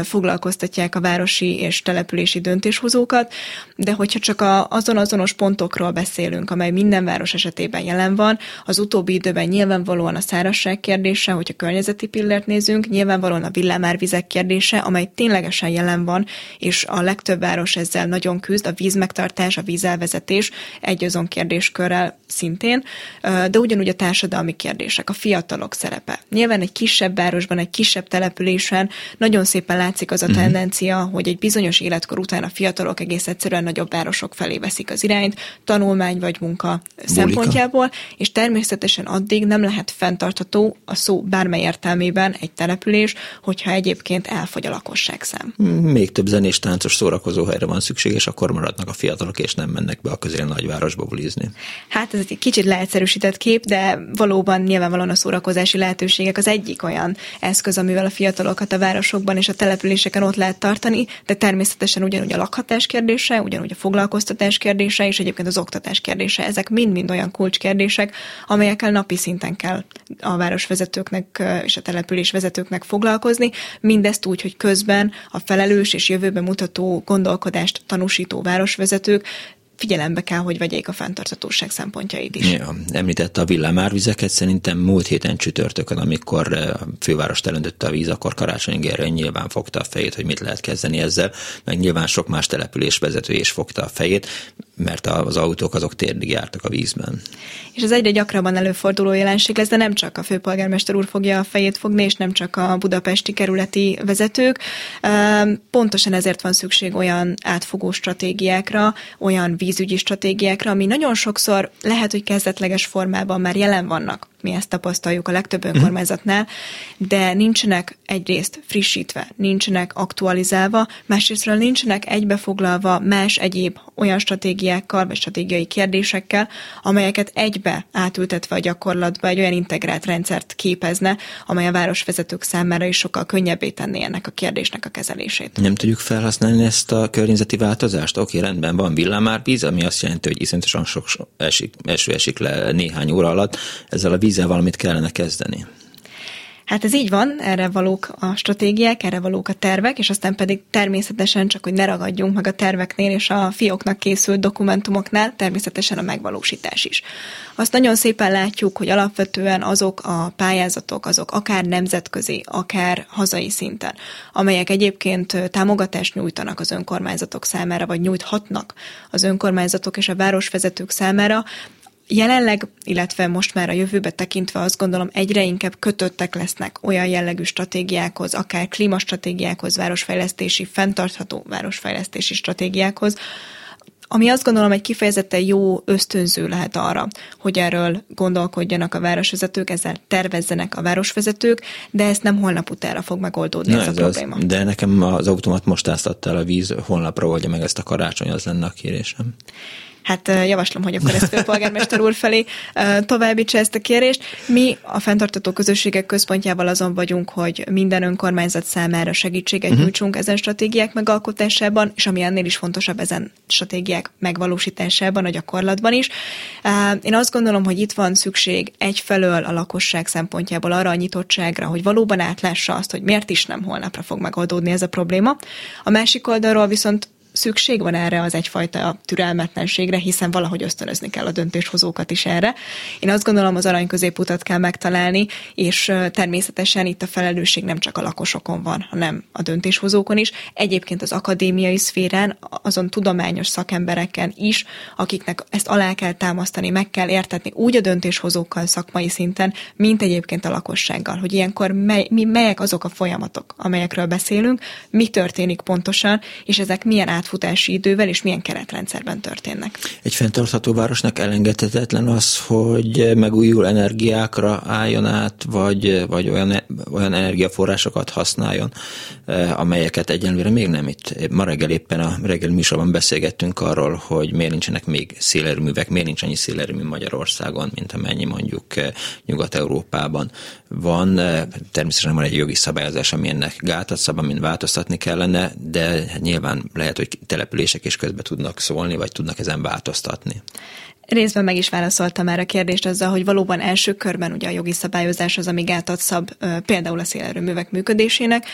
foglalkoztatják a városi és települési döntéshozókat, de hogyha csak azon azonos pontokról beszélünk, amely minden város esetében jelen van, az utóbbi időben nyilvánvalóan a szárazság kérdése, hogyha környezeti pillért nézünk, nyilvánvalóan a villámárvizek kérdése, amely ténylegesen jelen van, és a legtöbb város ezzel nagyon küzd, a vízmegtartás, a vízelvezetés egy azon kérdéskörrel szintén, de ugyanúgy a társadalmi kérdések, a fiatalok szerepe. Nyilván egy kisebb városban, egy kisebb településen nagyon szépen látszik az a tendencia, hogy egy bizonyos életkor után a fiatalok egész egyszerűen nagyobb városok felé veszik az irányt, tanulmány vagy munka szempontjából, és természetesen addig nem lehet fenntartható a szó bármely értelmében egy település, hogyha egyébként elfogy a lakosság szám. Még több zenés, táncos, szórakozó helyre van szükség, és akkor maradnak a fiatalok, és nem mennek be a közél nagyvárosba bulizni. Hát ez egy kicsit leegyszerűsített kép, de valóban nyilvánvalóan a szórakozási lehetőségek az egyik olyan eszköz, amivel a fiatalokat a városokban és a településeken ott lehet tartani, de természetesen ugyanúgy a lakhatás kérdése, ugyanúgy a foglalkoztatás kérdése, és egyébként az oktatás kérdése. Ezek mind-mind olyan kulcskérdések, amelyekkel napi szinten kell a városvezetőknek és a településvezetőknek foglalkozni, mindezt úgy, hogy közben a felelős és jövőbe mutató gondolkodást tanúsító városvezetők figyelembe kell, hogy vegyék a fenntarthatóság szempontjait is. Ja, említette a villámárvizeket, szerintem múlt héten csütörtökön, amikor a fővárost elöntötte a víz, akkor Karácsony Gergely nyilván fogta a fejét, hogy mit lehet kezdeni ezzel, meg nyilván sok más településvezető is fogta a fejét, mert az autók azok térdig jártak a vízben. És ez egyre gyakrabban előforduló jelenség lesz, de nem csak a főpolgármester úr fogja a fejét fogni, és nem csak a budapesti kerületi vezetők. Pontosan ezért van szükség olyan átfogó stratégiákra, olyan vízügyi stratégiákra, ami nagyon sokszor lehet, hogy kezdetleges formában már jelen vannak. Mi ezt tapasztaljuk a legtöbb önkormányzatnál, de nincsenek egyrészt frissítve, nincsenek aktualizálva, másrésztről nincsenek egybefoglalva más egyéb olyan stratégiákkal, vagy stratégiai kérdésekkel, amelyeket egybe átültetve a gyakorlatba egy olyan integrált rendszert képezne, amely a városvezetők számára is sokkal könnyebbé tenné ennek a kérdésnek a kezelését. Nem tudjuk felhasználni ezt a környezeti változást? Oké, rendben, van villámárvíz, ami azt jelenti, hogy iszonyatosan sok eső esik le néhány óra alatt, ezzel a vízzel valamit kellene kezdeni. Hát ez így van, erre valók a stratégiák, erre valók a tervek, és aztán pedig természetesen csak, hogy ne ragadjunk meg a terveknél és a fióknak készült dokumentumoknál, természetesen a megvalósítás is. Azt nagyon szépen látjuk, hogy alapvetően azok a pályázatok, azok akár nemzetközi, akár hazai szinten, amelyek egyébként támogatást nyújtanak az önkormányzatok számára, vagy nyújthatnak az önkormányzatok és a városvezetők számára, jelenleg, illetve most már a jövőbe tekintve azt gondolom egyre inkább kötöttek lesznek olyan jellegű stratégiákhoz, akár klímastratégiákhoz, városfejlesztési, fenntartható városfejlesztési stratégiákhoz, ami azt gondolom egy kifejezetten jó ösztönző lehet arra, hogy erről gondolkodjanak a városvezetők, ezzel tervezzenek a városvezetők, de ezt nem holnap utára fog megoldódni ez a probléma. De nekem az automat most áztatta el a víz, holnapra oldja meg ezt a karácsony, az lenne a kérésem. Hát javaslom, hogy akkor ezt főpolgármester úr felé továbbítsa ezt a kérést. Mi a Fenntartható Közösségek Központjával azon vagyunk, hogy minden önkormányzat számára segítséget nyújtsunk ezen stratégiák megalkotásában, és ami ennél is fontosabb, ezen stratégiák megvalósításában, a gyakorlatban is. Én azt gondolom, hogy itt van szükség egyfelől a lakosság szempontjából arra a nyitottságra, hogy valóban átlássa azt, hogy miért is nem holnapra fog megoldódni ez a probléma. A másik oldalról viszont szükség van erre az egyfajta türelmetlenségre, hiszen valahogy ösztönözni kell a döntéshozókat is erre. Én azt gondolom, az arany középutat kell megtalálni, és természetesen itt a felelősség nem csak a lakosokon van, hanem a döntéshozókon is. Egyébként az akadémiai szférán, azon tudományos szakembereken is, akiknek ezt alá kell támasztani, meg kell értetni úgy a döntéshozókkal szakmai szinten, mint egyébként a lakossággal, hogy ilyenkor melyek azok a folyamatok, amelyekről beszélünk, mi történik pontosan, és ezek milyen futási idővel, és milyen keretrendszerben történnek. Egy fenntartható városnak elengedhetetlen az, hogy megújuló energiákra álljon át, vagy olyan energiaforrásokat használjon, amelyeket egyenlőre még nem itt. Ma reggel éppen a reggeli műsorban beszélgettünk arról, hogy miért nincsenek még szélerőművek, miért nincs annyi szélerőmű Magyarországon, mint amennyi mondjuk Nyugat-Európában van. Természetesen van egy jogi szabályozás, ami ennek gátat szab, amin változtatni kellene, de nyilván lehet, hogy települések is közbe tudnak szólni, vagy tudnak ezen változtatni. Részben meg is válaszoltam már a kérdést azzal, hogy valóban első körben ugye a jogi szabályozás az, ami gátat szab például a szélerőművek működésének.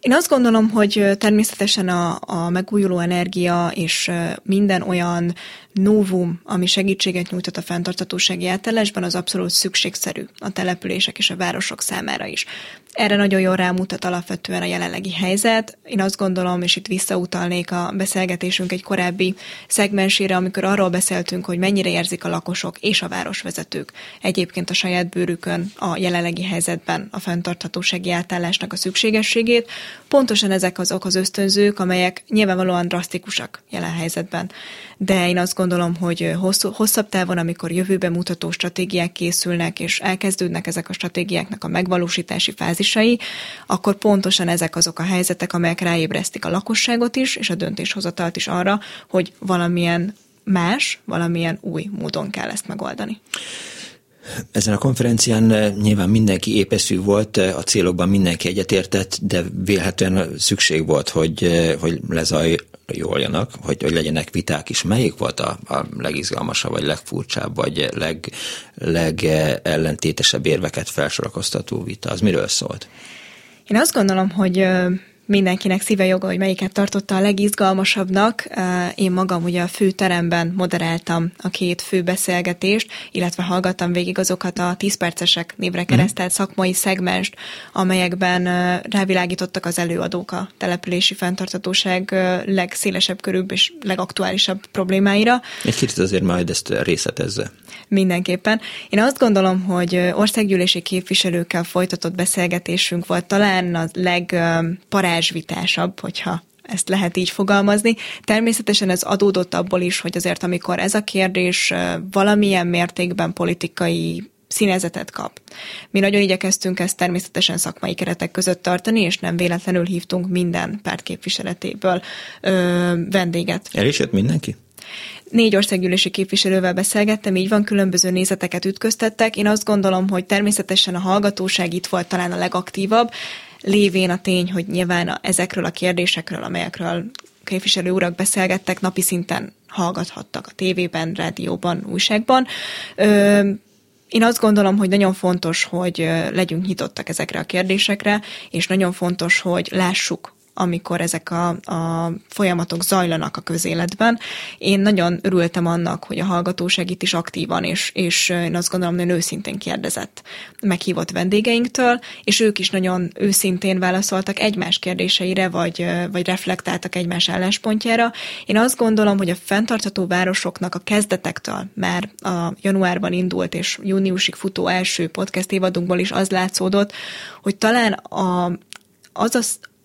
Én azt gondolom, hogy természetesen a megújuló energia és minden olyan novum, ami segítséget nyújtott a fenntarthatósági átállásban, az abszolút szükségszerű a települések és a városok számára is. Erre nagyon jól rámutat alapvetően a jelenlegi helyzet. Én azt gondolom, és itt visszautalnék a beszélgetésünk egy korábbi szegmensére, amikor arról beszéltünk, hogy mennyire érzik a lakosok és a városvezetők egyébként a saját bőrükön a jelenlegi helyzetben a fenntarthatósági átállásnak a szükségességét. Pontosan ezek azok az ösztönzők, amelyek nyilvánvalóan drasztikusak jelen helyzetben. De én azt gondolom, hogy hosszabb távon, amikor jövőbe mutató stratégiák készülnek, és elkezdődnek ezek a stratégiáknak a megvalósítási fázis, fázisai, akkor pontosan ezek azok a helyzetek, amelyek ráébresztik a lakosságot is, és a döntéshozatalt is arra, hogy valamilyen más, valamilyen új módon kell ezt megoldani. Ezen a konferencián nyilván mindenki épeszű volt, a célokban mindenki egyetértett, de vélhetően szükség volt, hogy lezajoljanak, hogy legyenek viták is. Melyik volt a legizgalmasabb, vagy legfurcsább, vagy legellentétesebb érveket felsorakoztató vita? Az miről szólt? Én azt gondolom, hogy mindenkinek szíve joga, hogy melyiket tartotta a legizgalmasabbnak. Én magam ugye a főteremben moderáltam a két fő beszélgetést, illetve hallgattam végig azokat a 10 percesek névre keresztelt szakmai szegmest, amelyekben rávilágítottak az előadók a települési fenntarthatóság legszélesebb körűbb és legaktuálisabb problémáira. Egy kicsit azért majd ezt részletezze. Mindenképpen. Én azt gondolom, hogy országgyűlési képviselőkkel folytatott beszélgetésünk volt talán a legparázsvitásabb, hogyha ezt lehet így fogalmazni. Természetesen ez adódott abból is, hogy azért amikor ez a kérdés valamilyen mértékben politikai színezetet kap. Mi nagyon igyekeztünk ezt természetesen szakmai keretek között tartani, és nem véletlenül hívtunk minden párt képviseletéből vendéget. El is jött mindenki? 4 országgyűlési képviselővel beszélgettem, így van, különböző nézeteket ütköztettek. Én azt gondolom, hogy természetesen a hallgatóság itt volt talán a legaktívabb, lévén a tény, hogy nyilván ezekről a kérdésekről, amelyekről képviselő urak beszélgettek, napi szinten hallgathattak a tévében, rádióban, újságban. Én azt gondolom, hogy nagyon fontos, hogy legyünk nyitottak ezekre a kérdésekre, és nagyon fontos, hogy lássuk, amikor ezek a folyamatok zajlanak a közéletben. Én nagyon örültem annak, hogy a hallgatóság itt is aktívan, és én azt gondolom, nagyon őszintén kérdezett meghívott vendégeinktől, és ők is nagyon őszintén válaszoltak egymás kérdéseire, vagy reflektáltak egymás álláspontjára. Én azt gondolom, hogy a fenntartható városoknak a kezdetektől már a januárban indult, és júniusig futó első podcast évadunkból is az látszódott, hogy talán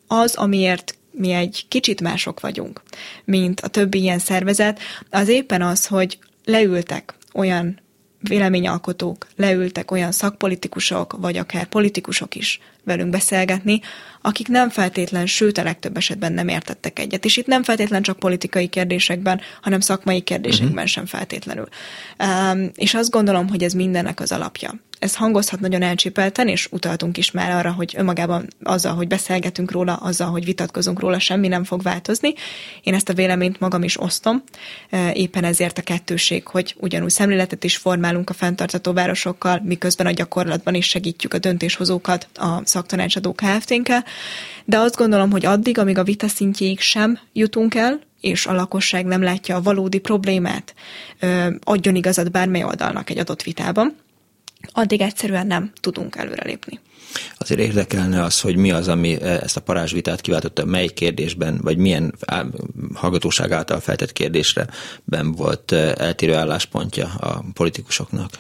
az, amiért mi egy kicsit mások vagyunk, mint a többi ilyen szervezet, az éppen az, hogy leültek olyan véleményalkotók, leültek olyan szakpolitikusok, vagy akár politikusok is velünk beszélgetni, akik nem feltétlen, sőt a legtöbb esetben nem értettek egyet. És itt nem feltétlen csak politikai kérdésekben, hanem szakmai kérdésekben sem feltétlenül. És azt gondolom, hogy ez mindennek az alapja. Ez hangozhat nagyon elcsépelten, és utaltunk is már arra, hogy önmagában azzal, hogy beszélgetünk róla, azzal, hogy vitatkozunk róla, semmi nem fog változni. Én ezt a véleményt magam is osztom. Éppen ezért a kettőség, hogy ugyanúgy szemléletet is formálunk a fenntartható városokkal, miközben a gyakorlatban is segítjük a döntéshozókat a szaktanácsadó Kft-nkkel. De azt gondolom, hogy addig, amíg a vita szintjéig sem jutunk el, és a lakosság nem látja a valódi problémát, adjon igazat bármely oldalnak egy adott vitában, addig egyszerűen nem tudunk előrelépni. Azért érdekelne az, hogy mi az, ami ezt a parázsvitát kiváltotta, mely kérdésben, vagy milyen hallgatóság által feltett kérdésben volt eltérő álláspontja a politikusoknak?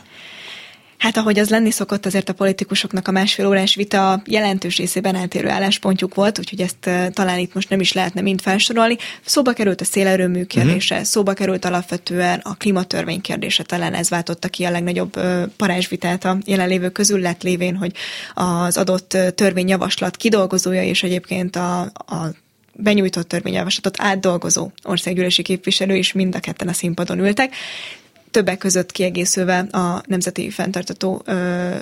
Hát ahogy az lenni szokott, azért a politikusoknak a 1,5 órás vita jelentős részében eltérő álláspontjuk volt, úgyhogy ezt talán itt most nem is lehetne mind felsorolni. Szóba került a szélerőmű kérdése, szóba került alapvetően a klímatörvény kérdése, talán ez váltotta ki a legnagyobb parázsvitát a jelenlévő közül, lett lévén, hogy az adott törvényjavaslat kidolgozója és egyébként a benyújtott törvényjavaslatot átdolgozó országgyűlési képviselő is mind a ketten a színpadon ültek. Többek között kiegészülve a Nemzeti Fenntartható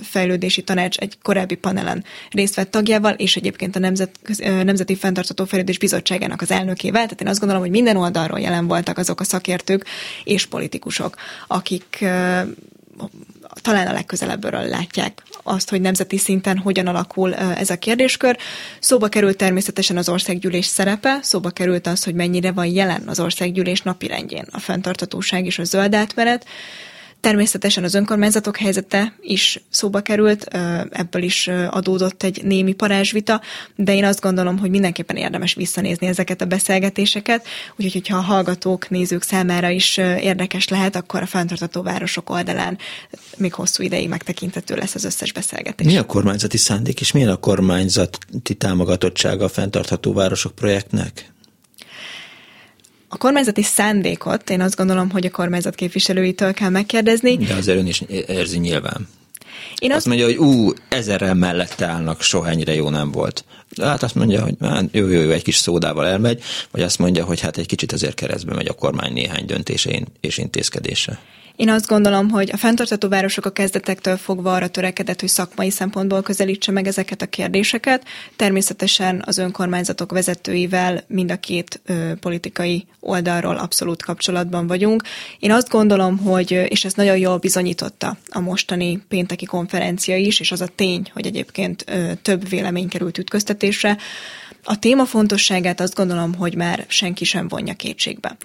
Fejlődési Tanács egy korábbi panelen részt vett tagjával, és egyébként a Nemzeti Fenntartható Fejlődés Bizottságának az elnökével. Tehát én azt gondolom, hogy minden oldalról jelen voltak azok a szakértők és politikusok, akik talán a legközelebbről látják azt, hogy nemzeti szinten hogyan alakul ez a kérdéskör. Szóba került természetesen az országgyűlés szerepe, szóba került az, hogy mennyire van jelen az országgyűlés napirendjén a fenntarthatóság és a zöld átmenet. Természetesen az önkormányzatok helyzete is szóba került, ebből is adódott egy némi parázsvita, de én azt gondolom, hogy mindenképpen érdemes visszanézni ezeket a beszélgetéseket, úgyhogy hogyha a hallgatók, nézők számára is érdekes lehet, akkor a fenntartható városok oldalán még hosszú ideig megtekintető lesz az összes beszélgetés. Mi a kormányzati szándék és milyen a kormányzati támogatottsága a fenntartható városok projektnek? A kormányzati szándékot én azt gondolom, hogy a kormányzat képviselőitől kell megkérdezni. De azért ön is érzi nyilván. Azt mondja, hogy ezerrel mellette állnak, soha ennyire jó nem volt. De hát azt mondja, hogy jó, egy kis szódával elmegy, vagy azt mondja, hogy hát egy kicsit azért keresztbe megy a kormány néhány döntése és intézkedése. Én azt gondolom, hogy a Fenntartható Városok a kezdetektől fogva arra törekedett, hogy szakmai szempontból közelítse meg ezeket a kérdéseket. Természetesen az önkormányzatok vezetőivel mind a két politikai oldalról abszolút kapcsolatban vagyunk. Én azt gondolom, hogy, és ezt nagyon jól bizonyította a mostani pénteki konferencia is, és az a tény, hogy egyébként több vélemény került ütköztetésre, a téma fontosságát azt gondolom, hogy már senki sem vonja kétségbe.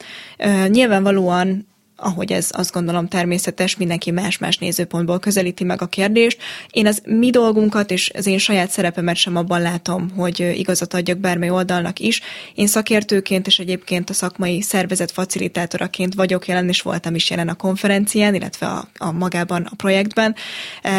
Nyilvánvalóan, ahogy ez azt gondolom természetes, mindenki más-más nézőpontból közelíti meg a kérdést. Én az mi dolgunkat és az én saját szerepemet sem abban látom, hogy igazat adjak bármely oldalnak is. Én szakértőként és egyébként a szakmai szervezet facilitátoraként vagyok jelen, és voltam is jelen a konferencián, illetve a magában a projektben.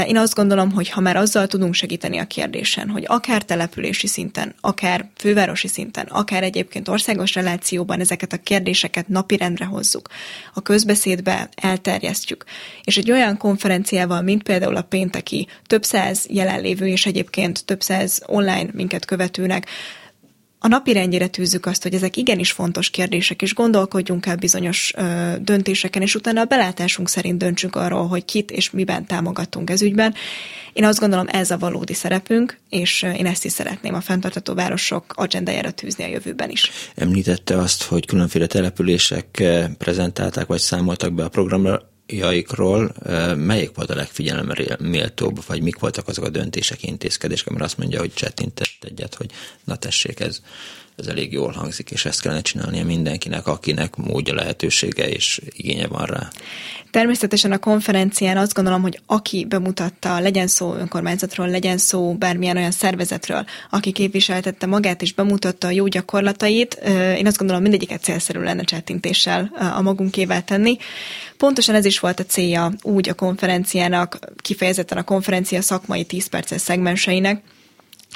Én azt gondolom, hogy ha már azzal tudunk segíteni a kérdésen, hogy akár települési szinten, akár fővárosi szinten, akár egyébként országos relációban ezeket a kérdéseket napirendre hozzuk, a beszédbe elterjesztjük. És egy olyan konferenciával, mint például a pénteki, több száz jelenlévő és egyébként több száz online minket követőnek, a napirendjére tűzzük azt, hogy ezek igenis fontos kérdések, és gondolkodjunk el bizonyos döntéseken, és utána a belátásunk szerint döntsünk arról, hogy kit és miben támogatunk ez ügyben. Én azt gondolom, ez a valódi szerepünk, és én ezt is szeretném a Fenntartható Városok agendájára tűzni a jövőben is. Említette azt, hogy különféle települések prezentálták, vagy számoltak be a programjaikról. Melyik volt a legfigyelemre méltóbb, vagy mik voltak azok a döntések, intézkedések, mert azt mondja, hogy csettintett egyet, hogy na tessék, ez elég jól hangzik, és ezt kellene csinálnia mindenkinek, akinek módja, lehetősége és igénye van rá. Természetesen a konferencián azt gondolom, hogy aki bemutatta, legyen szó önkormányzatról, legyen szó bármilyen olyan szervezetről, aki képviseltette magát és bemutatta a jó gyakorlatait, én azt gondolom, mindegyiket célszerű lenne csettintéssel a magunkével tenni. Pontosan ez is volt a célja úgy a konferenciának, kifejezetten a konferencia szakmai 10 perces szegmenseinek,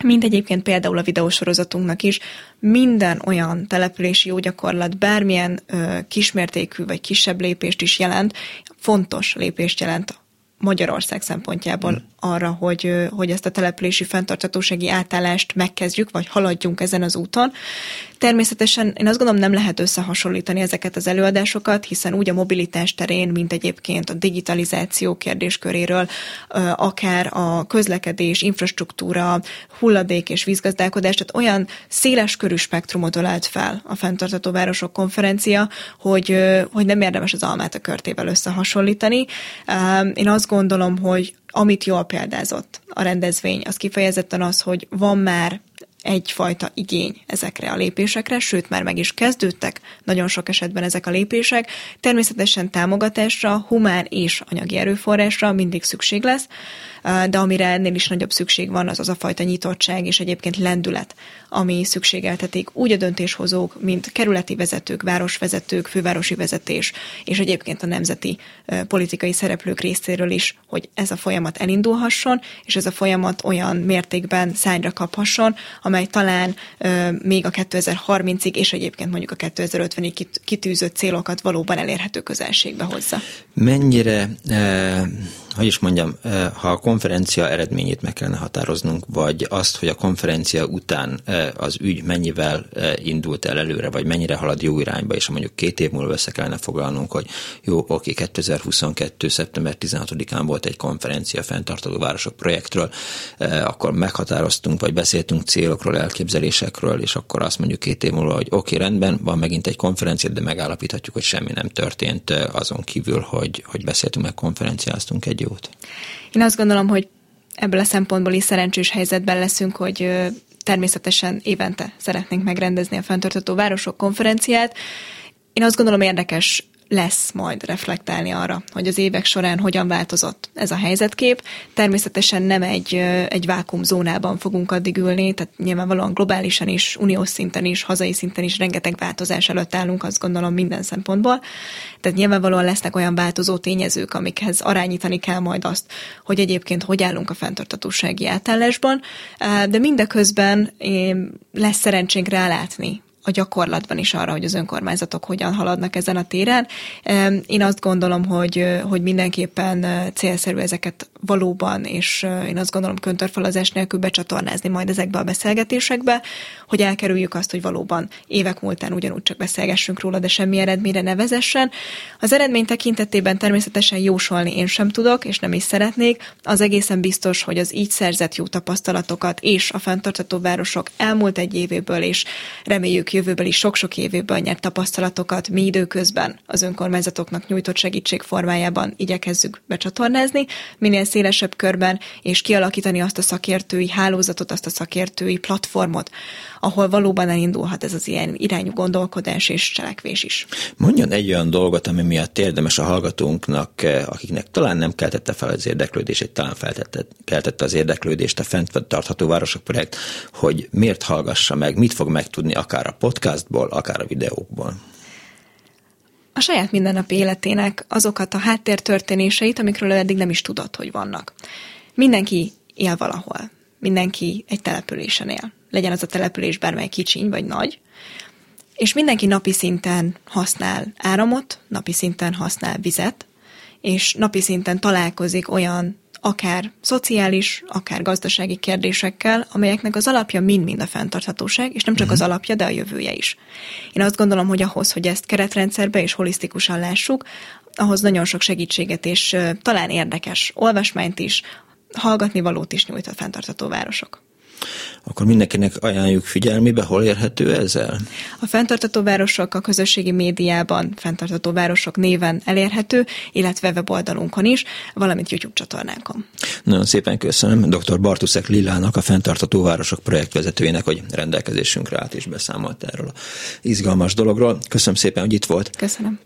mint egyébként például a videósorozatunknak is, minden olyan települési jó gyakorlat bármilyen kismértékű vagy kisebb lépést is jelent, fontos lépést jelent Magyarország szempontjából arra, hogy ezt a települési fenntarthatósági átállást megkezdjük, vagy haladjunk ezen az úton. Természetesen én azt gondolom, nem lehet összehasonlítani ezeket az előadásokat, hiszen úgy a mobilitás terén, mint egyébként a digitalizáció kérdésköréről, akár a közlekedés, infrastruktúra, hulladék és vízgazdálkodás, tehát olyan széleskörű spektrumot ölelt fel a Fenntartható Városok konferencia, hogy nem érdemes az almát a körtével összehasonlítani. Én azt gondolom, hogy amit jól példázott a rendezvény, az kifejezetten az, hogy van már egyfajta igény ezekre a lépésekre, sőt, már meg is kezdődtek nagyon sok esetben ezek a lépések. Természetesen támogatásra, humán és anyagi erőforrásra mindig szükség lesz, de amire ennél is nagyobb szükség van, az a fajta nyitottság és egyébként lendület, ami szükségeltetik úgy a döntéshozók, mint kerületi vezetők, városvezetők, fővárosi vezetés, és egyébként a nemzeti politikai szereplők részéről is, hogy ez a folyamat elindulhasson, és ez a folyamat olyan mértékben szárnyra kaphasson, amely talán még a 2030-ig, és egyébként mondjuk a 2050-ig kitűzött célokat valóban elérhető közelségbe hozza. Mennyire, ha a konferencia eredményét meg kellene határoznunk, vagy azt, hogy a konferencia után az ügy mennyivel indult el előre, vagy mennyire halad jó irányba, és mondjuk 2 év múlva össze kellene foglalnunk, hogy jó, oké, 2022. szeptember 16-án volt egy konferencia a Fenntartható Városok projektről, akkor meghatároztunk, vagy beszéltünk célokról, elképzelésekről, és akkor azt mondjuk 2 év múlva, hogy oké, rendben, van megint egy konferencia, de megállapíthatjuk, hogy semmi nem történt azon kívül, hogy beszéltünk, meg konferenciáztunk egy jót. Én azt gondolom, hogy ebből a szempontból is szerencsés helyzetben leszünk, hogy természetesen évente szeretnénk megrendezni a Fenntartható Városok konferenciát. Én azt gondolom, érdekes lesz majd reflektálni arra, hogy az évek során hogyan változott ez a helyzetkép. Természetesen nem egy vákuumzónában fogunk addig ülni, tehát nyilvánvalóan globálisan is, uniós szinten is, hazai szinten is rengeteg változás előtt állunk, azt gondolom minden szempontból. Tehát nyilvánvalóan lesznek olyan változó tényezők, amikhez arányítani kell majd azt, hogy egyébként hogy állunk a fenntarthatósági átállásban, de mindeközben lesz szerencsénk rálátni a gyakorlatban is arra, hogy az önkormányzatok hogyan haladnak ezen a téren. Én azt gondolom, hogy mindenképpen célszerű ezeket valóban, és én azt gondolom köntörfalazás nélkül becsatornázni majd ezekbe a beszélgetésekbe, hogy elkerüljük azt, hogy valóban évek múltán ugyanúgy csak beszélgessünk róla, de semmi eredményre ne vezessen. Az eredmény tekintetében természetesen jósolni én sem tudok, és nem is szeretnék. Az egészen biztos, hogy az így szerzett jó tapasztalatokat és a fenntartható városok elmúlt egy évéből és reméljük jövőbeli sok-sok évéből nyert tapasztalatokat mi időközben az önkormányzatoknak nyújtott segítség formájában igyekezzük becsatornázni, minél szélesebb körben, és kialakítani azt a szakértői hálózatot, azt a szakértői platformot, ahol valóban elindulhat ez az ilyen irányú gondolkodás és cselekvés is. Mondjon egy olyan dolgot, ami miatt érdemes a hallgatónknak, akiknek talán nem keltette fel az érdeklődését, talán keltette az érdeklődést a Fenntartható Városok projekt, hogy miért hallgassa meg, mit fog megtudni akár a podcastból, akár a videókból. A saját mindennapi életének azokat a háttértörténéseit, amikről eddig nem is tudott, hogy vannak. Mindenki él valahol. Mindenki egy településen él. Legyen az a település bármely kicsiny vagy nagy. És mindenki napi szinten használ áramot, napi szinten használ vizet, és napi szinten találkozik olyan akár szociális, akár gazdasági kérdésekkel, amelyeknek az alapja mind-mind a fenntarthatóság, és nem csak az alapja, de a jövője is. Én azt gondolom, hogy ahhoz, hogy ezt keretrendszerbe és holisztikusan lássuk, ahhoz nagyon sok segítséget és talán érdekes olvasmányt is, hallgatnivalót is nyújt a Fenntartható Városok. Akkor mindenkinek ajánljuk figyelmébe, hol érhető ezzel? A Fenntartható Városok a közösségi médiában Fenntartható Városok néven elérhető, illetve weboldalunkon is, valamint YouTube csatornánkon. Nagyon szépen köszönöm dr. Bartuszek Lillának, a Fenntartható Városok projektvezetőjének, hogy rendelkezésünkre állt és beszámolt erről az izgalmas dologról. Köszönöm szépen, hogy itt volt. Köszönöm.